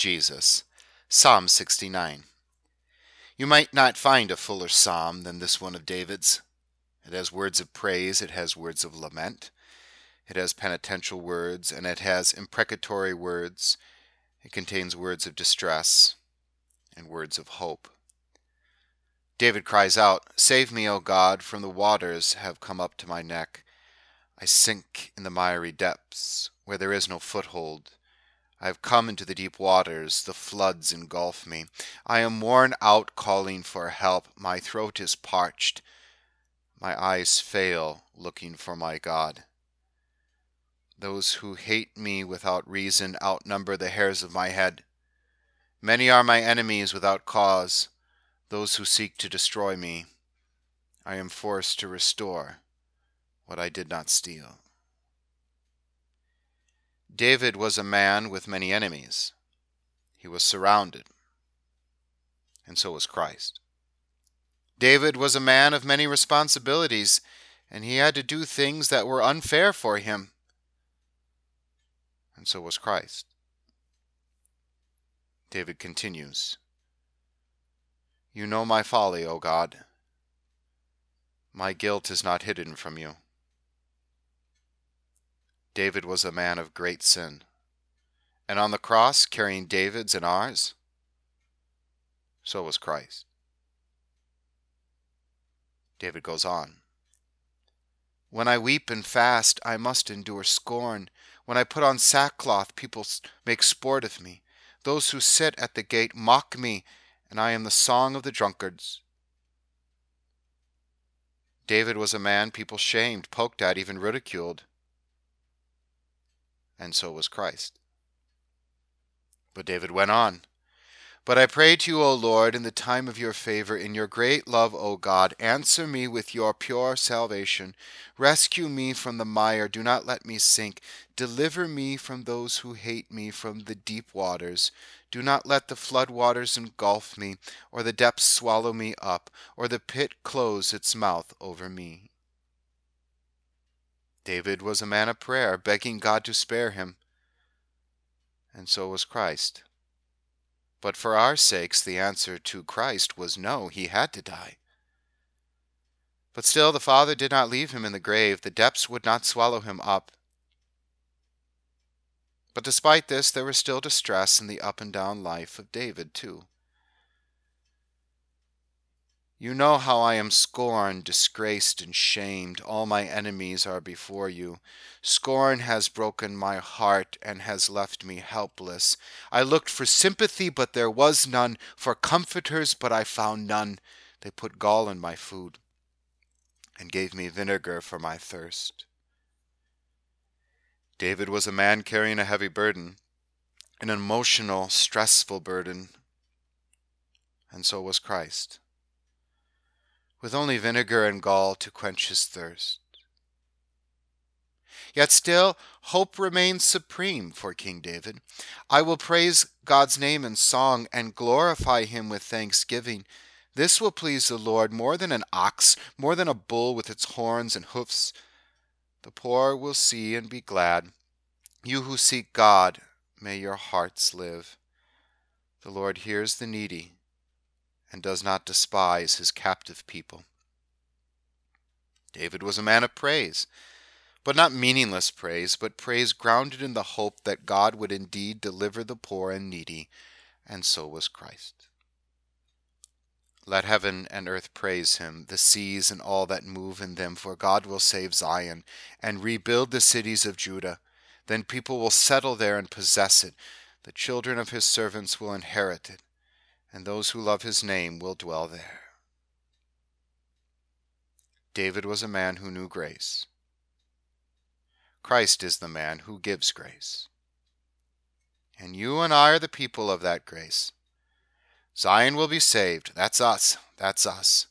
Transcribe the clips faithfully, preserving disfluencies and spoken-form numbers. Jesus. Psalm sixty-nine. You might not find a fuller psalm than this one of David's. It has words of praise, it has words of lament, it has penitential words, and it has imprecatory words. It contains words of distress and words of hope. David cries out, "Save me, O God, from the waters have come up to my neck. I sink in the miry depths, where there is no foothold. I have come into the deep waters, the floods engulf me. I am worn out calling for help, my throat is parched. My eyes fail looking for my God. Those who hate me without reason outnumber the hairs of my head. Many are my enemies without cause, those who seek to destroy me. I am forced to restore what I did not steal." David was a man with many enemies. He was surrounded, and so was Christ. David was a man of many responsibilities, and he had to do things that were unfair for him, and so was Christ. David continues, "You know my folly, O God. My guilt is not hidden from you." David was a man of great sin, and on the cross, carrying David's and ours, so was Christ. David goes on, "When I weep and fast, I must endure scorn. When I put on sackcloth, people make sport of me. Those who sit at the gate mock me, and I am the song of the drunkards." David was a man people shamed, poked at, even ridiculed. And so was Christ. But David went on. "But I pray to you, O Lord, in the time of your favor, in your great love, O God, answer me with your pure salvation. Rescue me from the mire. Do not let me sink. Deliver me from those who hate me, from the deep waters. Do not let the flood waters engulf me, or the depths swallow me up, or the pit close its mouth over me." David was a man of prayer, begging God to spare him. And so was Christ. But for our sakes, the answer to Christ was no, he had to die. But still the Father did not leave him in the grave. The depths would not swallow him up. But despite this, there was still distress in the up and down life of David too. "You know how I am scorned, disgraced, and shamed. All my enemies are before you. Scorn has broken my heart and has left me helpless. I looked for sympathy, but there was none, for comforters, but I found none. They put gall in my food and gave me vinegar for my thirst." David was a man carrying a heavy burden, an emotional, stressful burden, and so was Christ, with only vinegar and gall to quench his thirst. Yet still, hope remains supreme for King David. "I will praise God's name in song and glorify him with thanksgiving. This will please the Lord more than an ox, more than a bull with its horns and hoofs. The poor will see and be glad. You who seek God, may your hearts live. The Lord hears the needy and does not despise his captive people." David was a man of praise, but not meaningless praise, but praise grounded in the hope that God would indeed deliver the poor and needy, and so was Christ. "Let heaven and earth praise him, the seas and all that move in them, for God will save Zion and rebuild the cities of Judah. Then people will settle there and possess it. The children of his servants will inherit it, and those who love his name will dwell there." David was a man who knew grace. Christ is the man who gives grace. And you and I are the people of that grace. Zion will be saved. That's us. That's us.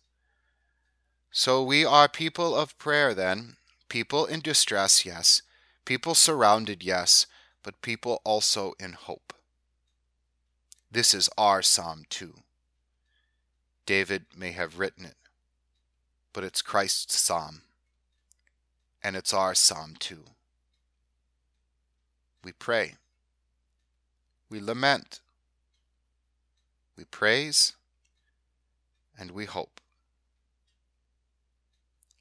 So we are people of prayer then. People in distress, yes. People surrounded, yes. But people also in hope. This is our psalm too. David may have written it, but it's Christ's psalm, and it's our psalm too. We pray. We lament. we praise, and we hope.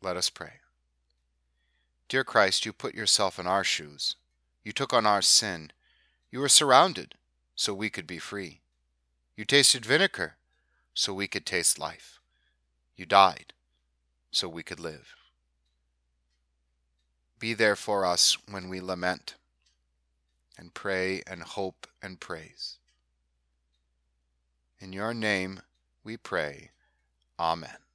Let us pray. Dear Christ, you put yourself in our shoes. You took on our sin. You were surrounded so we could be free. You tasted vinegar so we could taste life. You died so we could live. Be there for us when we lament and pray and hope and praise. In your name we pray. Amen.